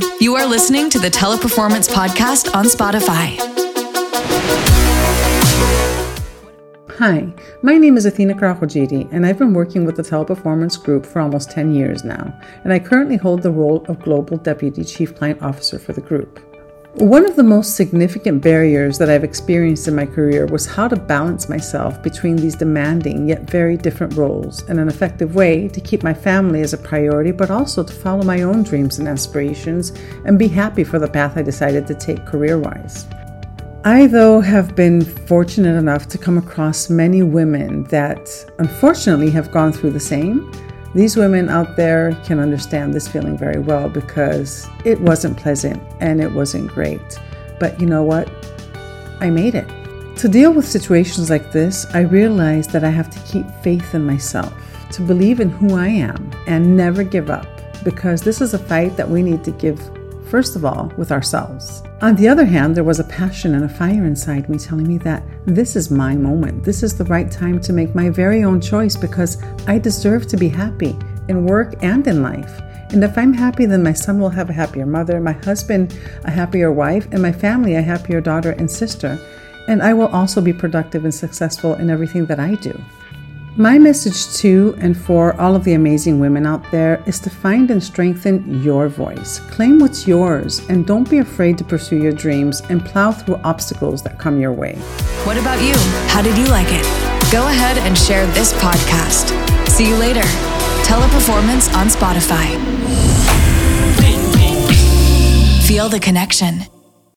Hello, you are listening to the Teleperformance Podcast on Spotify. Hi, my name is Athina Karahogiti, and I've been working with the Teleperformance Group for almost 10 years now, and I currently hold the role of Global Deputy Chief Client Officer for the group. One of the most significant barriers that I've experienced in my career was how to balance myself between these demanding yet very different roles in an effective way to keep my family as a priority, but also to follow my own dreams and aspirations and be happy for the path I decided to take career-wise. I, though, have been fortunate enough to come across many women that unfortunately have gone through the same. These women out there can understand this feeling very well because it wasn't pleasant and it wasn't great. But you know what? I made it. To deal with situations like this, I realized that I have to keep faith in myself, to believe in who I am and never give up, because this is a fight that we need to give, first of all, with ourselves. On the other hand, there was a passion and a fire inside me telling me that this is my moment. This is the right time to make my very own choice because I deserve to be happy in work and in life. And if I'm happy, then my son will have a happier mother, my husband a happier wife, and my family a happier daughter and sister. And I will also be productive and successful in everything that I do. My message to and for all of the amazing women out there is to find and strengthen your voice. Claim what's yours and don't be afraid to pursue your dreams and plow through obstacles that come your way. What about you? How did you like it? Go ahead and share this podcast. See you later. Teleperformance on Spotify. Feel the connection.